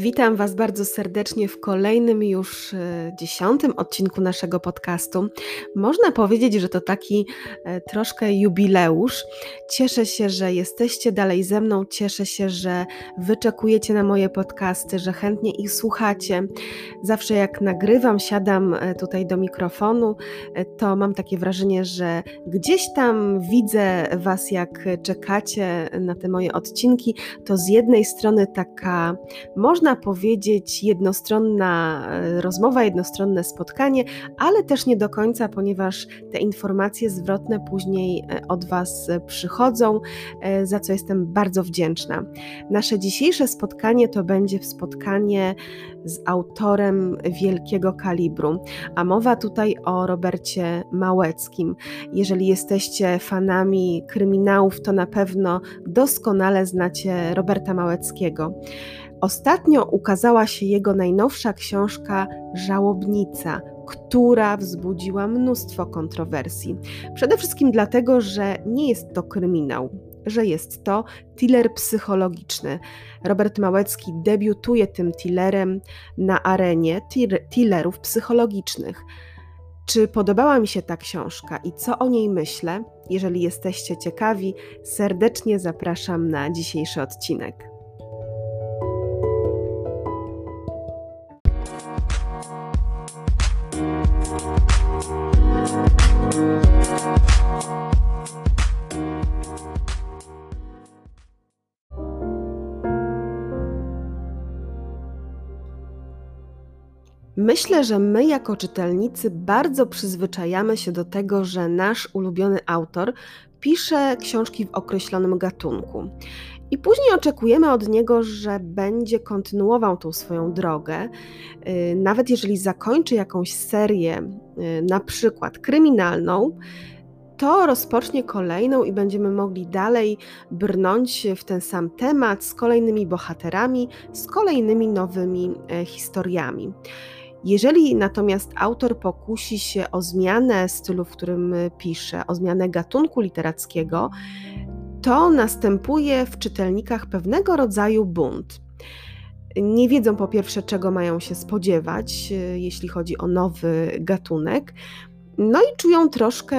Witam Was bardzo serdecznie w kolejnym już 10. odcinku naszego podcastu. Można powiedzieć, że to taki troszkę jubileusz. Cieszę się, że jesteście dalej ze mną, cieszę się, że wyczekujecie na moje podcasty, że chętnie ich słuchacie. Zawsze jak nagrywam, siadam tutaj do mikrofonu, to mam takie wrażenie, że gdzieś tam widzę Was, jak czekacie na te moje odcinki. To z jednej strony taka, można powiedzieć, jednostronna rozmowa, jednostronne spotkanie, ale też nie do końca, ponieważ te informacje zwrotne później od Was przychodzą, za co jestem bardzo wdzięczna. Nasze dzisiejsze spotkanie to będzie spotkanie z autorem wielkiego kalibru, a mowa tutaj o Robercie Małeckim. Jeżeli jesteście fanami kryminałów, to na pewno doskonale znacie Roberta Małeckiego. Ostatnio ukazała się jego najnowsza książka Żałobnica, która wzbudziła mnóstwo kontrowersji. Przede wszystkim dlatego, że nie jest to kryminał, że jest to thriller psychologiczny. Robert Małecki debiutuje tym thrillerem na arenie thrillerów psychologicznych. Czy podobała mi się ta książka i co o niej myślę? Jeżeli jesteście ciekawi, serdecznie zapraszam na dzisiejszy odcinek. Myślę, że my jako czytelnicy bardzo przyzwyczajamy się do tego, że nasz ulubiony autor pisze książki w określonym gatunku. I później oczekujemy od niego, że będzie kontynuował tą swoją drogę. Nawet jeżeli zakończy jakąś serię, na przykład kryminalną, to rozpocznie kolejną i będziemy mogli dalej brnąć w ten sam temat z kolejnymi bohaterami, z kolejnymi nowymi historiami. Jeżeli natomiast autor pokusi się o zmianę stylu, w którym pisze, o zmianę gatunku literackiego, to następuje w czytelnikach pewnego rodzaju bunt. Nie wiedzą po pierwsze, czego mają się spodziewać, jeśli chodzi o nowy gatunek, no i czują troszkę,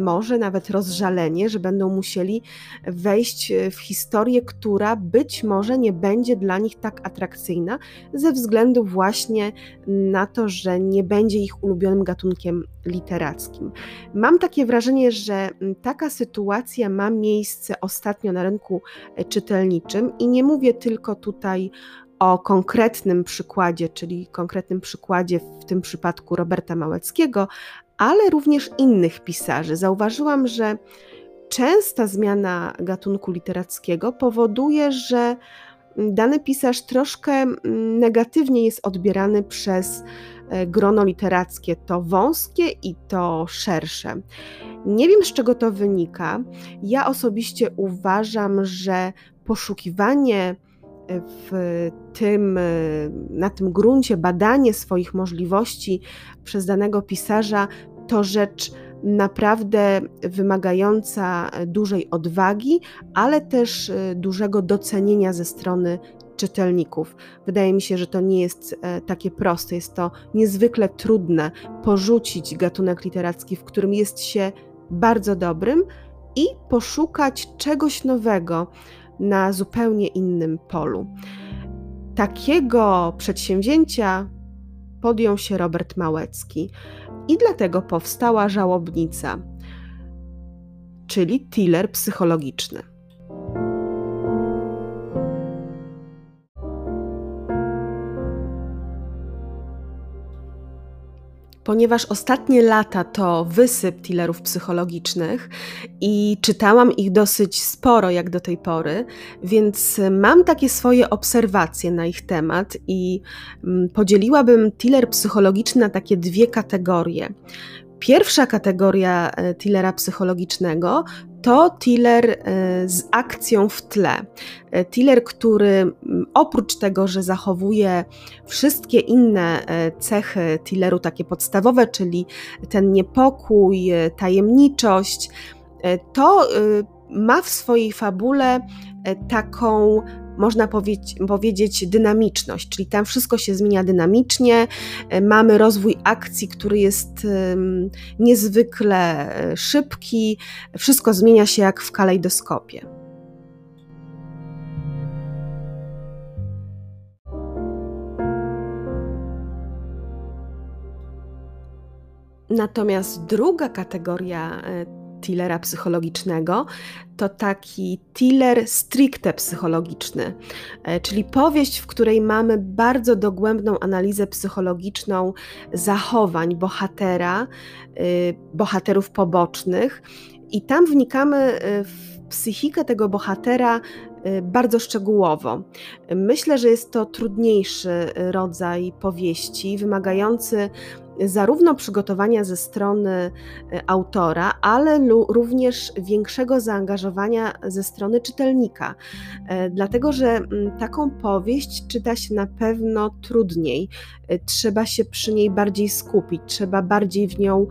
może nawet rozżalenie, że będą musieli wejść w historię, która być może nie będzie dla nich tak atrakcyjna ze względu właśnie na to, że nie będzie ich ulubionym gatunkiem literackim. Mam takie wrażenie, że taka sytuacja ma miejsce ostatnio na rynku czytelniczym i nie mówię tylko tutaj o konkretnym przykładzie, czyli konkretnym przykładzie w tym przypadku Roberta Małeckiego, ale również innych pisarzy. Zauważyłam, że częsta zmiana gatunku literackiego powoduje, że dany pisarz troszkę negatywnie jest odbierany przez grono literackie, to wąskie i to szersze. Nie wiem, z czego to wynika. Ja osobiście uważam, że poszukiwanie na tym gruncie badanie swoich możliwości przez danego pisarza to rzecz naprawdę wymagająca dużej odwagi, ale też dużego docenienia ze strony czytelników. Wydaje mi się, że to nie jest takie proste, jest to niezwykle trudne porzucić gatunek literacki, w którym jest się bardzo dobrym i poszukać czegoś nowego, na zupełnie innym polu. Takiego przedsięwzięcia podjął się Robert Małecki i dlatego powstała Żałobnica, czyli thriller psychologiczny. Ponieważ ostatnie lata to wysyp thrillerów psychologicznych i czytałam ich dosyć sporo jak do tej pory, więc mam takie swoje obserwacje na ich temat i podzieliłabym thriller psychologiczny na takie dwie kategorie. Pierwsza kategoria thrillera psychologicznego to thriller z akcją w tle. Thriller, który oprócz tego, że zachowuje wszystkie inne cechy thrilleru takie podstawowe, czyli ten niepokój, tajemniczość, to ma w swojej fabule taką można powiedzieć dynamiczność, czyli tam wszystko się zmienia dynamicznie, mamy rozwój akcji, który jest niezwykle szybki, wszystko zmienia się jak w kalejdoskopie. Natomiast druga kategoria thrillera psychologicznego to taki thriller stricte psychologiczny, czyli powieść, w której mamy bardzo dogłębną analizę psychologiczną zachowań bohatera, bohaterów pobocznych i tam wnikamy w psychikę tego bohatera bardzo szczegółowo. Myślę, że jest to trudniejszy rodzaj powieści, wymagający zarówno przygotowania ze strony autora, ale również większego zaangażowania ze strony czytelnika, dlatego że taką powieść czyta się na pewno trudniej, trzeba się przy niej bardziej skupić, trzeba bardziej w nią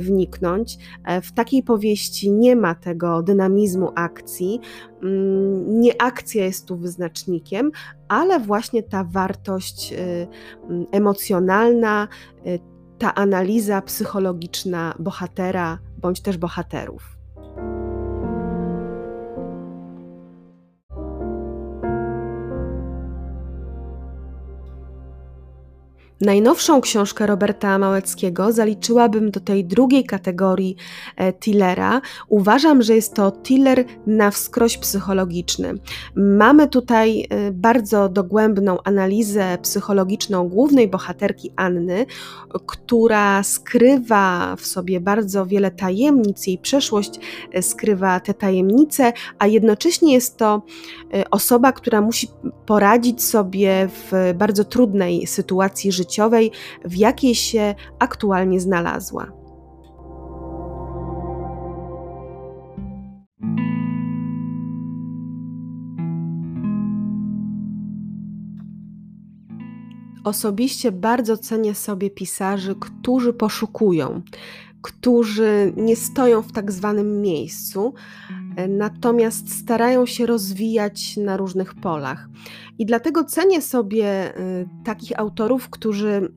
wniknąć. W takiej powieści nie ma tego dynamizmu akcji, nie akcja jest tu wyznacznikiem, ale właśnie ta wartość emocjonalna, ta analiza psychologiczna bohatera bądź też bohaterów. Najnowszą książkę Roberta Małeckiego zaliczyłabym do tej drugiej kategorii thrillera. Uważam, że jest to thriller na wskroś psychologiczny. Mamy tutaj bardzo dogłębną analizę psychologiczną głównej bohaterki Anny, która skrywa w sobie bardzo wiele tajemnic, jej przeszłość skrywa te tajemnice, a jednocześnie jest to osoba, która musi poradzić sobie w bardzo trudnej sytuacji życiowej, w jakiej się aktualnie znalazła. Osobiście bardzo cenię sobie pisarzy, którzy poszukują, którzy nie stoją w tak zwanym miejscu, natomiast starają się rozwijać na różnych polach. I dlatego cenię sobie takich autorów, którzy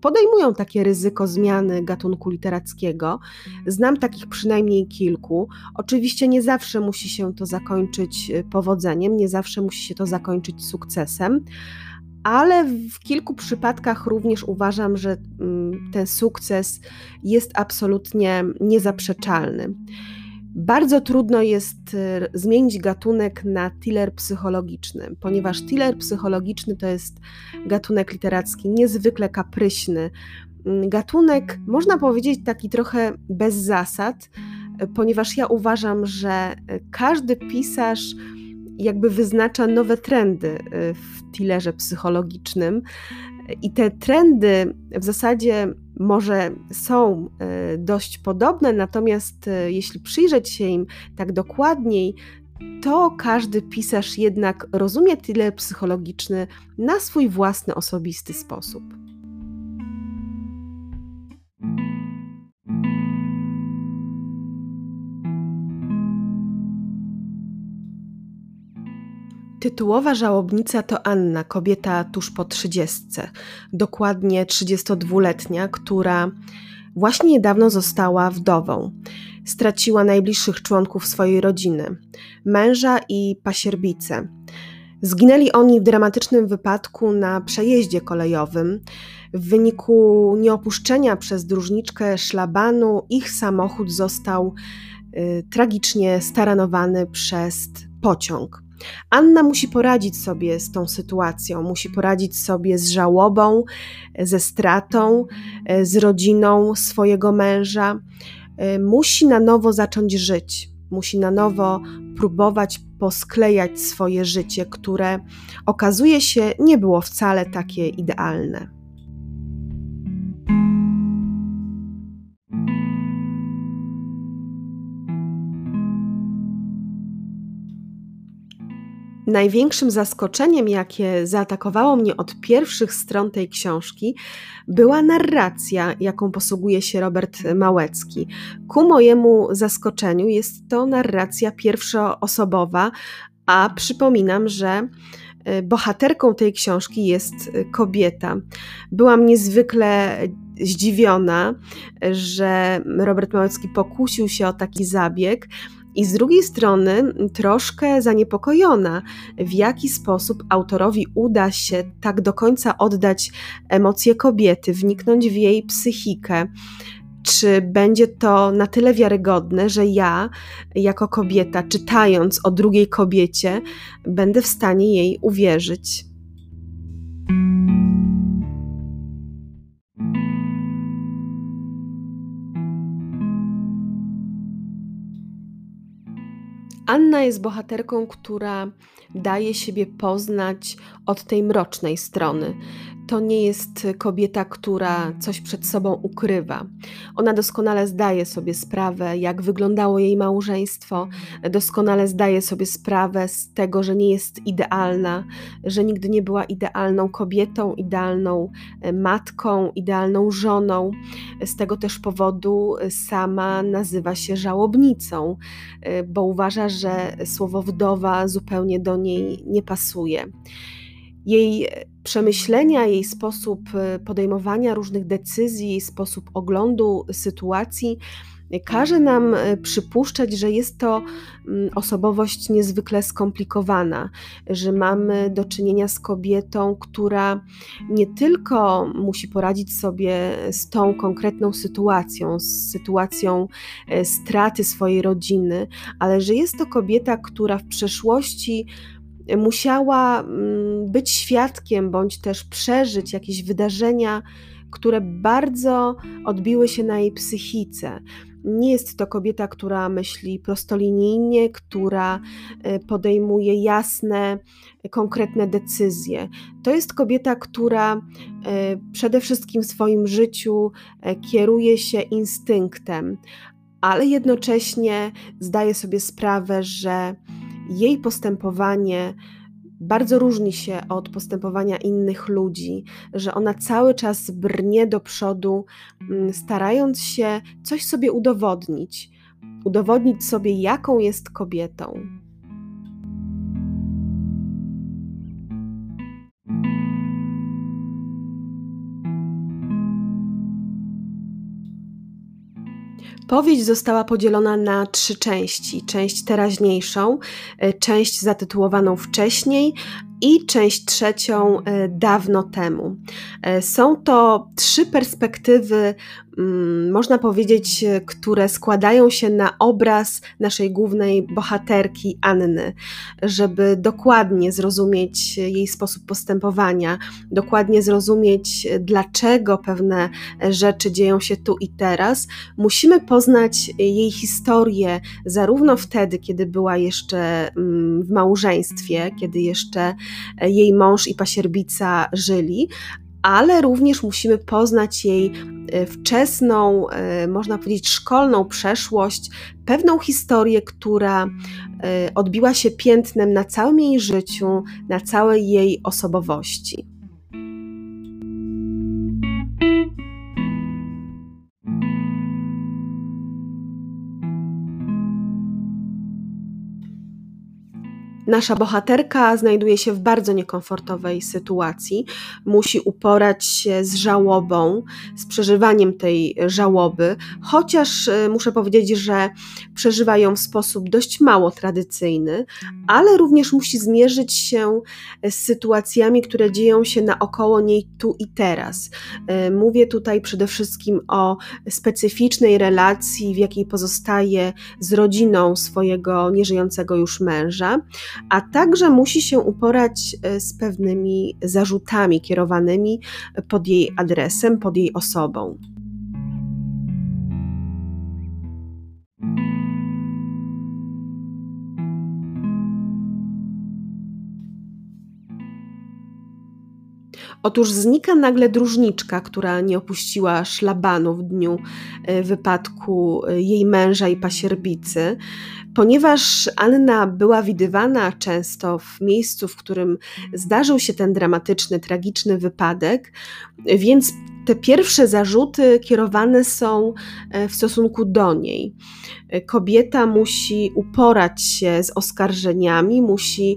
podejmują takie ryzyko zmiany gatunku literackiego. Znam takich przynajmniej kilku. Oczywiście nie zawsze musi się to zakończyć powodzeniem, nie zawsze musi się to zakończyć sukcesem, ale w kilku przypadkach również uważam, że ten sukces jest absolutnie niezaprzeczalny. Bardzo trudno jest zmienić gatunek na thriller psychologiczny, ponieważ thriller psychologiczny to jest gatunek literacki niezwykle kapryśny. Gatunek, można powiedzieć, taki trochę bez zasad, ponieważ ja uważam, że każdy pisarz jakby wyznacza nowe trendy w thrillerze psychologicznym i te trendy w zasadzie może są dość podobne, natomiast jeśli przyjrzeć się im tak dokładniej, to każdy pisarz jednak rozumie thriller psychologiczny na swój własny, osobisty sposób. Tytułowa żałobnica to Anna, kobieta tuż po 30, dokładnie 32-letnia, która właśnie niedawno została wdową. Straciła najbliższych członków swojej rodziny, męża i pasierbicę. Zginęli oni w dramatycznym wypadku na przejeździe kolejowym w wyniku nieopuszczenia przez dróżniczkę szlabanu. Ich samochód został tragicznie staranowany przez pociąg. Anna musi poradzić sobie z tą sytuacją, musi poradzić sobie z żałobą, ze stratą, z rodziną swojego męża. Musi na nowo zacząć żyć, musi na nowo próbować posklejać swoje życie, które okazuje się nie było wcale takie idealne. Największym zaskoczeniem, jakie zaatakowało mnie od pierwszych stron tej książki, była narracja, jaką posługuje się Robert Małecki. Ku mojemu zaskoczeniu jest to narracja pierwszoosobowa, a przypominam, że Bohaterką tej książki jest kobieta. Byłam niezwykle zdziwiona, że Robert Małecki pokusił się o taki zabieg i z drugiej strony troszkę zaniepokojona, w jaki sposób autorowi uda się tak do końca oddać emocje kobiety, wniknąć w jej psychikę. Czy będzie to na tyle wiarygodne, że ja, jako kobieta, czytając o drugiej kobiecie, będę w stanie jej uwierzyć? Anna jest bohaterką, która daje siebie poznać od tej mrocznej strony. To nie jest kobieta, która coś przed sobą ukrywa. Ona doskonale zdaje sobie sprawę, jak wyglądało jej małżeństwo, doskonale zdaje sobie sprawę z tego, że nie jest idealna, że nigdy nie była idealną kobietą, idealną matką, idealną żoną. Z tego też powodu sama nazywa się żałobnicą, bo uważa, że słowo wdowa zupełnie do niej nie pasuje. Jej przemyślenia, jej sposób podejmowania różnych decyzji, jej sposób oglądu sytuacji każe nam przypuszczać, że jest to osobowość niezwykle skomplikowana, że mamy do czynienia z kobietą, która nie tylko musi poradzić sobie z tą konkretną sytuacją, z sytuacją straty swojej rodziny, ale że jest to kobieta, która w przeszłości musiała być świadkiem bądź też przeżyć jakieś wydarzenia, które bardzo odbiły się na jej psychice. Nie jest to kobieta, która myśli prostolinijnie, która podejmuje jasne, konkretne decyzje. To jest kobieta, która przede wszystkim w swoim życiu kieruje się instynktem, ale jednocześnie zdaje sobie sprawę, że jej postępowanie bardzo różni się od postępowania innych ludzi, że ona cały czas brnie do przodu, starając się coś sobie udowodnić sobie, jaką jest kobietą. Powieść została podzielona na 3 części. Część teraźniejszą, część zatytułowaną wcześniej i część 3 dawno temu. Są to 3 perspektywy, można powiedzieć, które składają się na obraz naszej głównej bohaterki Anny, żeby dokładnie zrozumieć jej sposób postępowania, dokładnie zrozumieć, dlaczego pewne rzeczy dzieją się tu i teraz. Musimy poznać jej historię zarówno wtedy, kiedy była jeszcze w małżeństwie, kiedy jeszcze jej mąż i pasierbica żyli, ale również musimy poznać jej wczesną, można powiedzieć, szkolną przeszłość, pewną historię, która odbiła się piętnem na całym jej życiu, na całej jej osobowości. Nasza bohaterka znajduje się w bardzo niekomfortowej sytuacji. Musi uporać się z żałobą, z przeżywaniem tej żałoby, chociaż muszę powiedzieć, że przeżywa ją w sposób dość mało tradycyjny, ale również musi zmierzyć się z sytuacjami, które dzieją się naokoło niej tu i teraz. Mówię tutaj przede wszystkim o specyficznej relacji, w jakiej pozostaje z rodziną swojego nieżyjącego już męża, a także musi się uporać z pewnymi zarzutami kierowanymi pod jej adresem, pod jej osobą. Otóż znika nagle dróżniczka, która nie opuściła szlabanu w dniu wypadku jej męża i pasierbicy. Ponieważ Anna była widywana często w miejscu, w którym zdarzył się ten dramatyczny, tragiczny wypadek, więc Te pierwsze zarzuty kierowane są w stosunku do niej. Kobieta musi uporać się z oskarżeniami, musi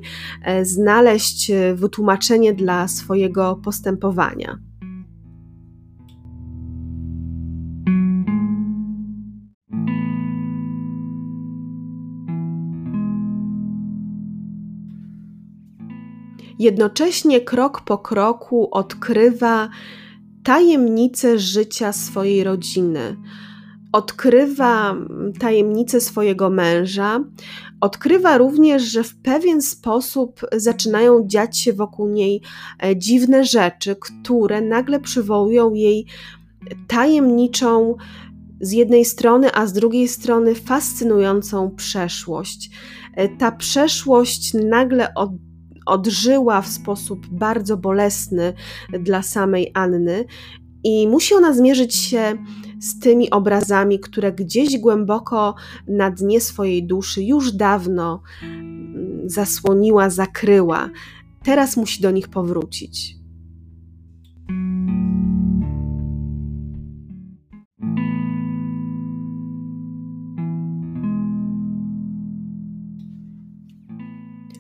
znaleźć wytłumaczenie dla swojego postępowania. Jednocześnie krok po kroku odkrywa tajemnicę życia swojej rodziny, odkrywa tajemnicę swojego męża, odkrywa również, że w pewien sposób zaczynają dziać się wokół niej dziwne rzeczy, które nagle przywołują jej tajemniczą z jednej strony, a z drugiej strony fascynującą przeszłość. Ta przeszłość nagle odżyła w sposób bardzo bolesny dla samej Anny i musi ona zmierzyć się z tymi obrazami, które gdzieś głęboko na dnie swojej duszy już dawno zasłoniła, zakryła. Teraz musi do nich powrócić.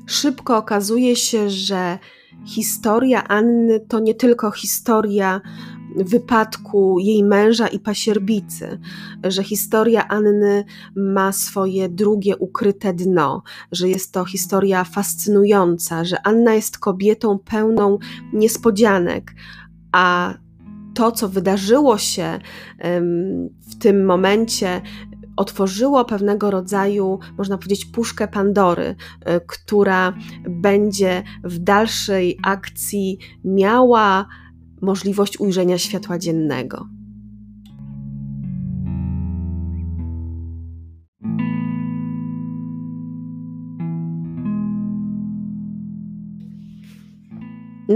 Szybko okazuje się, że historia Anny to nie tylko historia wypadku jej męża i pasierbicy, że historia Anny ma swoje drugie ukryte dno, że jest to historia fascynująca, że Anna jest kobietą pełną niespodzianek, a to, co wydarzyło się w tym momencie, otworzyło pewnego rodzaju, można powiedzieć, puszkę Pandory, która będzie w dalszej akcji miała możliwość ujrzenia światła dziennego.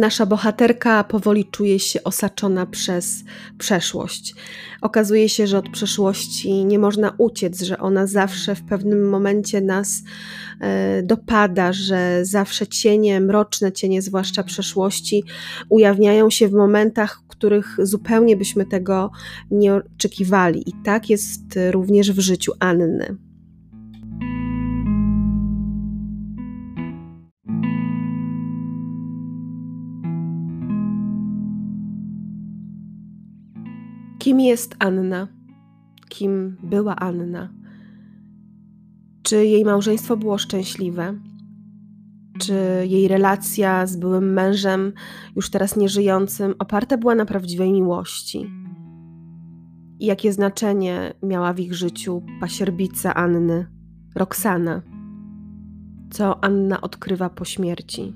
Nasza bohaterka powoli czuje się osaczona przez przeszłość. Okazuje się, że od przeszłości nie można uciec, że ona zawsze w pewnym momencie nas dopada, że zawsze cienie, mroczne cienie, zwłaszcza przeszłości, ujawniają się w momentach, w których zupełnie byśmy tego nie oczekiwali. I tak jest również w życiu Anny. Kim jest Anna? Kim była Anna? Czy jej małżeństwo było szczęśliwe? Czy jej relacja z byłym mężem, już teraz nieżyjącym, oparta była na prawdziwej miłości? I jakie znaczenie miała w ich życiu pasierbica Anny, Roksana? Co Anna odkrywa po śmierci?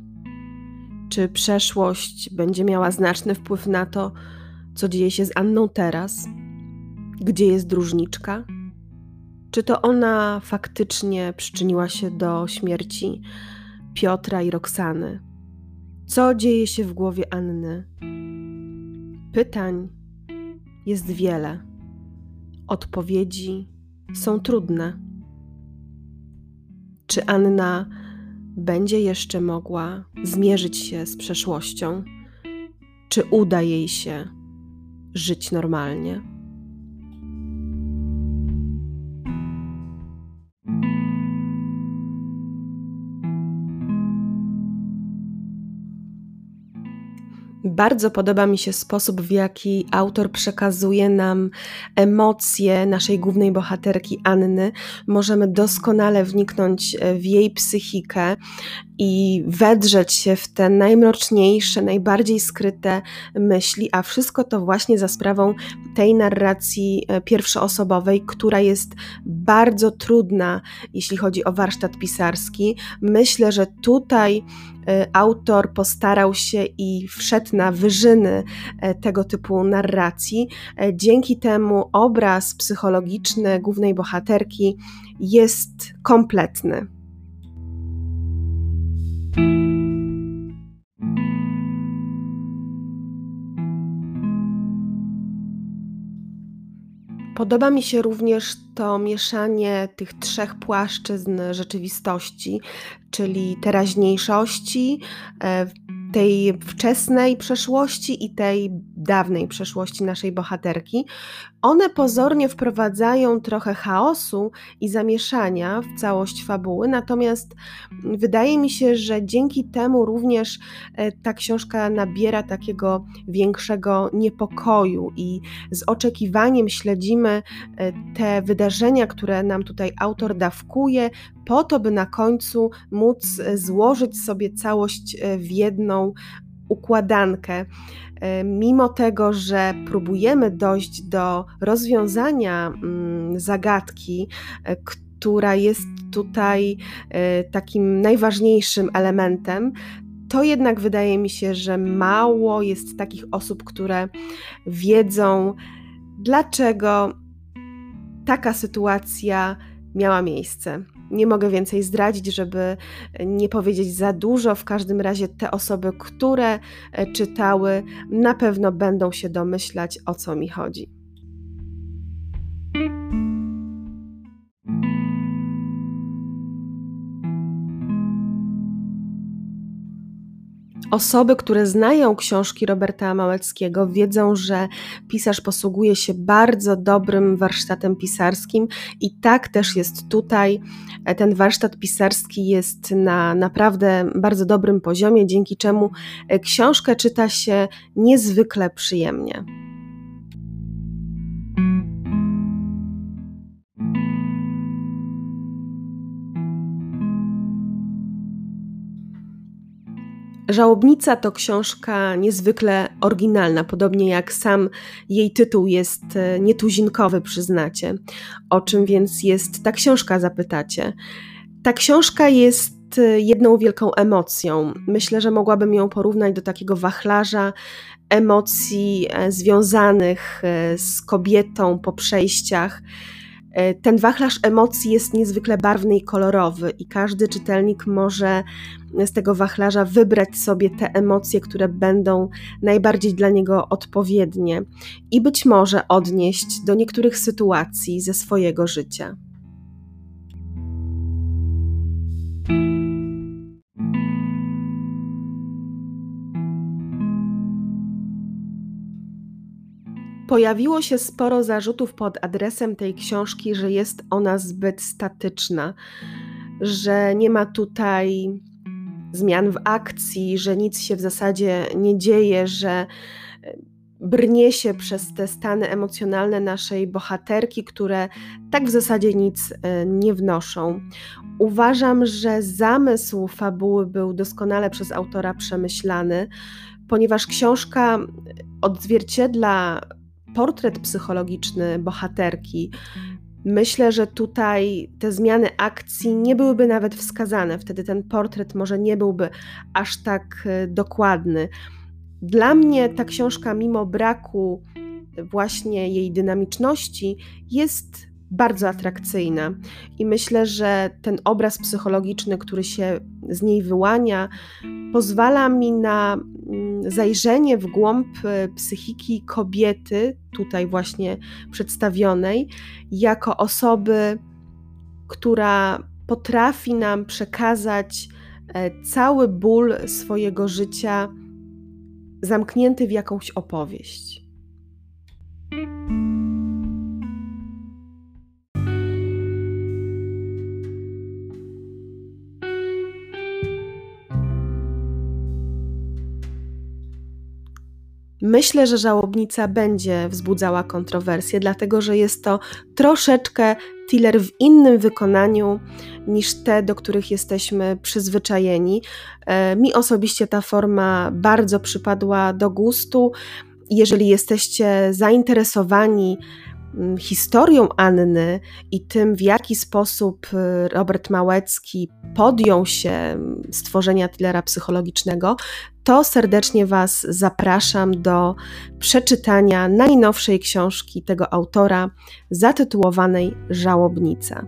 Czy przeszłość będzie miała znaczny wpływ na to, co dzieje się z Anną teraz? Gdzie jest dróżniczka? Czy to ona faktycznie przyczyniła się do śmierci Piotra i Roksany? Co dzieje się w głowie Anny? Pytań jest wiele. Odpowiedzi są trudne. Czy Anna będzie jeszcze mogła zmierzyć się z przeszłością? Czy uda jej się żyć normalnie? Bardzo podoba mi się sposób, w jaki autor przekazuje nam emocje naszej głównej bohaterki Anny. Możemy doskonale wniknąć w jej psychikę i wedrzeć się w te najmroczniejsze, najbardziej skryte myśli, a wszystko to właśnie za sprawą tej narracji pierwszoosobowej, która jest bardzo trudna, jeśli chodzi o warsztat pisarski. Myślę, że tutaj autor postarał się i wszedł na wyżyny tego typu narracji. Dzięki temu obraz psychologiczny głównej bohaterki jest kompletny. Podoba mi się również to mieszanie tych trzech płaszczyzn rzeczywistości, czyli teraźniejszości, tej wczesnej przeszłości i tej dawnej przeszłości naszej bohaterki, one pozornie wprowadzają trochę chaosu i zamieszania w całość fabuły, natomiast wydaje mi się, że dzięki temu również ta książka nabiera takiego większego niepokoju i z oczekiwaniem śledzimy te wydarzenia, które nam tutaj autor dawkuje, po to, by na końcu móc złożyć sobie całość w jedną układankę. Mimo tego, że próbujemy dojść do rozwiązania zagadki, która jest tutaj takim najważniejszym elementem, to jednak wydaje mi się, że mało jest takich osób, które wiedzą, dlaczego taka sytuacja miała miejsce. Nie mogę więcej zdradzić, żeby nie powiedzieć za dużo. W każdym razie te osoby, które czytały, na pewno będą się domyślać, o co mi chodzi. Osoby, które znają książki Roberta Małeckiego, wiedzą, że pisarz posługuje się bardzo dobrym warsztatem pisarskim i tak też jest tutaj. Ten warsztat pisarski jest na naprawdę bardzo dobrym poziomie, dzięki czemu książkę czyta się niezwykle przyjemnie. Żałobnica to książka niezwykle oryginalna, podobnie jak sam jej tytuł jest nietuzinkowy, przyznacie. O czym więc jest ta książka, zapytacie? Ta książka jest jedną wielką emocją. Myślę, że mogłabym ją porównać do takiego wachlarza emocji związanych z kobietą po przejściach. Ten wachlarz emocji jest niezwykle barwny i kolorowy i każdy czytelnik może z tego wachlarza wybrać sobie te emocje, które będą najbardziej dla niego odpowiednie i być może odnieść do niektórych sytuacji ze swojego życia. Pojawiło się sporo zarzutów pod adresem tej książki, że jest ona zbyt statyczna, że nie ma tutaj zmian w akcji, że nic się w zasadzie nie dzieje, że brnie się przez te stany emocjonalne naszej bohaterki, które tak w zasadzie nic nie wnoszą. Uważam, że zamysł fabuły był doskonale przez autora przemyślany, ponieważ książka odzwierciedla portret psychologiczny bohaterki. Myślę, że tutaj te zmiany akcji nie byłyby nawet wskazane. Wtedy ten portret może nie byłby aż tak dokładny. Dla mnie ta książka, mimo braku właśnie jej dynamiczności, jest bardzo atrakcyjna i myślę, że ten obraz psychologiczny, który się z niej wyłania, pozwala mi na zajrzenie w głąb psychiki kobiety, tutaj właśnie przedstawionej, jako osoby, która potrafi nam przekazać cały ból swojego życia zamknięty w jakąś opowieść. Myślę, że Żałobnica będzie wzbudzała kontrowersje, dlatego że jest to troszeczkę thriller w innym wykonaniu niż te, do których jesteśmy przyzwyczajeni. Mi osobiście ta forma bardzo przypadła do gustu. Jeżeli jesteście zainteresowani historią Anny i tym, w jaki sposób Robert Małecki podjął się stworzenia thrillera psychologicznego, to serdecznie Was zapraszam do przeczytania najnowszej książki tego autora zatytułowanej Żałobnica.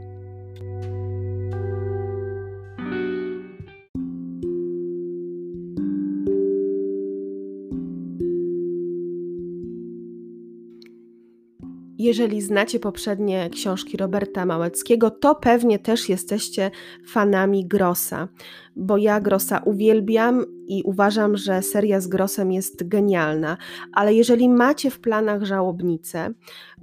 Jeżeli znacie poprzednie książki Roberta Małeckiego, to pewnie też jesteście fanami Grossa, bo ja Grossa uwielbiam i uważam, że seria z Grossem jest genialna, ale jeżeli macie w planach Żałobnicę,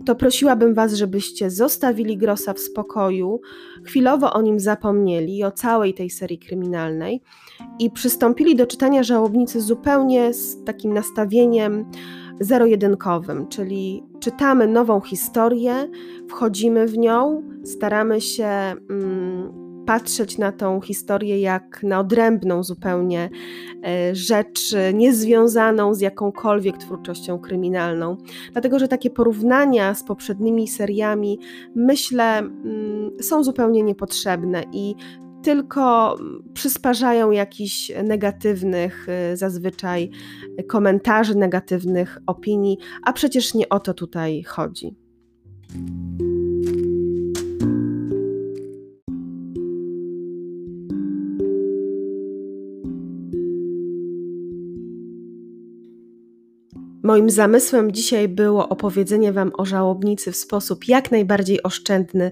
to prosiłabym Was, żebyście zostawili Grossa w spokoju, chwilowo o nim zapomnieli, o całej tej serii kryminalnej i przystąpili do czytania Żałobnicy zupełnie z takim nastawieniem zero-jedynkowym, czyli czytamy nową historię, wchodzimy w nią, staramy się patrzeć na tą historię jak na odrębną zupełnie rzecz niezwiązaną z jakąkolwiek twórczością kryminalną. Dlatego, że takie porównania z poprzednimi seriami, myślę, są zupełnie niepotrzebne i tylko przysparzają jakichś negatywnych zazwyczaj komentarzy, negatywnych opinii, a przecież nie o to tutaj chodzi. Moim zamysłem dzisiaj było opowiedzenie Wam o Żałobnicy w sposób jak najbardziej oszczędny,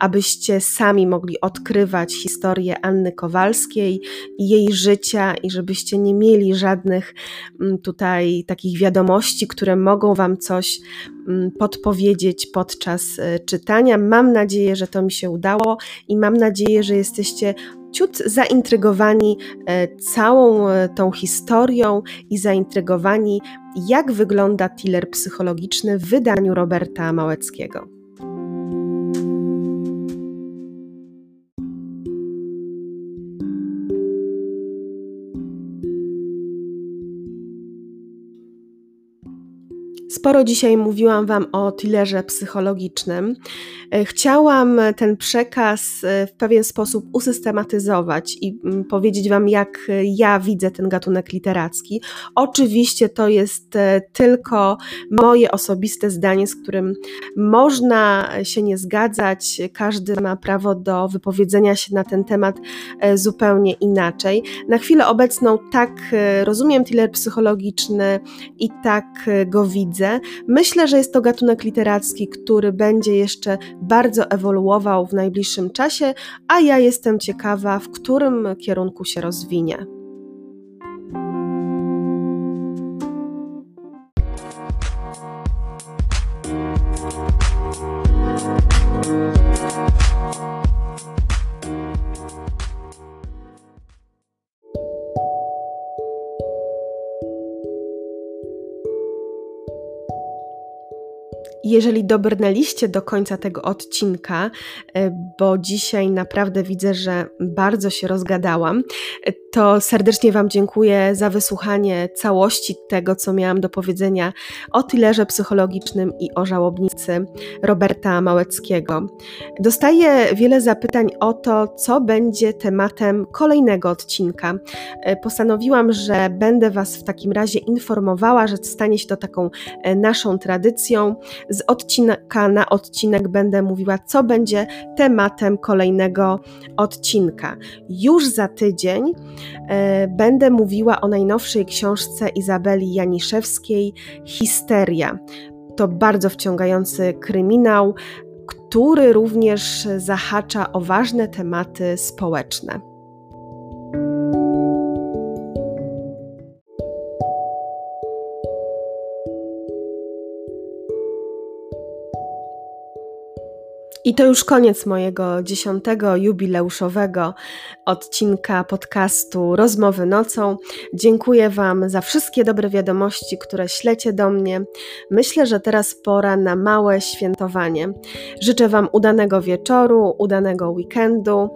abyście sami mogli odkrywać historię Anny Kowalskiej i jej życia i żebyście nie mieli żadnych tutaj takich wiadomości, które mogą Wam coś podpowiedzieć podczas czytania. Mam nadzieję, że to mi się udało i mam nadzieję, że jesteście ciut zaintrygowani całą tą historią i zaintrygowani, jak wygląda thriller psychologiczny w wydaniu Roberta Małeckiego. Sporo dzisiaj mówiłam Wam o thrillerze psychologicznym. Chciałam ten przekaz w pewien sposób usystematyzować i powiedzieć Wam, jak ja widzę ten gatunek literacki. Oczywiście to jest tylko moje osobiste zdanie, z którym można się nie zgadzać. Każdy ma prawo do wypowiedzenia się na ten temat zupełnie inaczej. Na chwilę obecną tak rozumiem thriller psychologiczny i tak go widzę. Myślę, że jest to gatunek literacki, który będzie jeszcze bardzo ewoluował w najbliższym czasie, a ja jestem ciekawa, w którym kierunku się rozwinie. Jeżeli dobrnęliście do końca tego odcinka, bo dzisiaj naprawdę widzę, że bardzo się rozgadałam, to serdecznie Wam dziękuję za wysłuchanie całości tego, co miałam do powiedzenia o thrillerze psychologicznym i o Żałobnicy Roberta Małeckiego. Dostaję wiele zapytań o to, co będzie tematem kolejnego odcinka. Postanowiłam, że będę Was w takim razie informowała, że stanie się to taką naszą tradycją. Z odcinka na odcinek będę mówiła, co będzie tematem kolejnego odcinka. Już za tydzień będę mówiła o najnowszej książce Izabeli Janiszewskiej Histeria. To bardzo wciągający kryminał, który również zahacza o ważne tematy społeczne. I to już koniec mojego 10. jubileuszowego odcinka podcastu Rozmowy Nocą. Dziękuję Wam za wszystkie dobre wiadomości, które ślecie do mnie. Myślę, że teraz pora na małe świętowanie. Życzę Wam udanego wieczoru, udanego weekendu.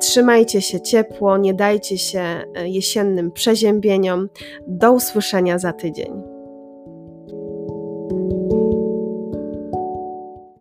Trzymajcie się ciepło, nie dajcie się jesiennym przeziębieniom. Do usłyszenia za tydzień.